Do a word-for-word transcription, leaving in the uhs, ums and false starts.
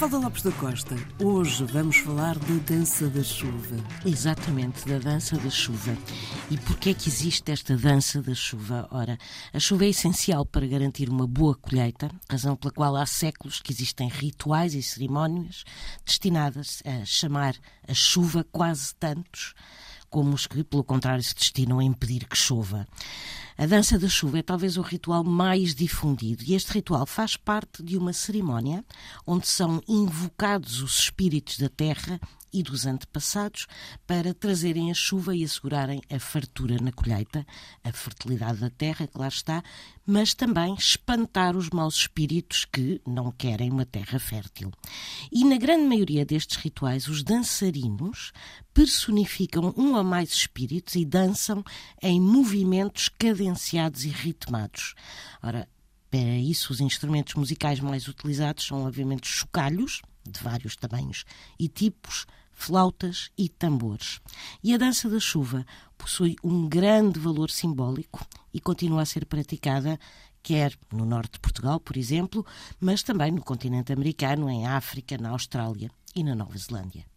Fala Lopes da Costa, hoje vamos falar da dança da chuva. Exatamente, da dança da chuva. E porquê é que existe esta dança da chuva? Ora, a chuva é essencial para garantir uma boa colheita, razão pela qual há séculos que existem rituais e cerimónias destinadas a chamar a chuva quase tantos como os que, pelo contrário, se destinam a impedir que chova. A dança da chuva é talvez o ritual mais difundido e este ritual faz parte de uma cerimónia onde são invocados os espíritos da terra e dos antepassados para trazerem a chuva e assegurarem a fartura na colheita, a fertilidade da terra, que lá está, mas também espantar os maus espíritos que não querem uma terra fértil. E na grande maioria destes rituais, os dançarinos personificam um ou mais espíritos e dançam em movimentos cadenciados e ritmados. Ora, para isso os instrumentos musicais mais utilizados são, obviamente, chocalhos, de vários tamanhos e tipos, flautas e tambores. E a dança da chuva possui um grande valor simbólico e continua a ser praticada quer no norte de Portugal, por exemplo, mas também no continente americano, em África, na Austrália e na Nova Zelândia.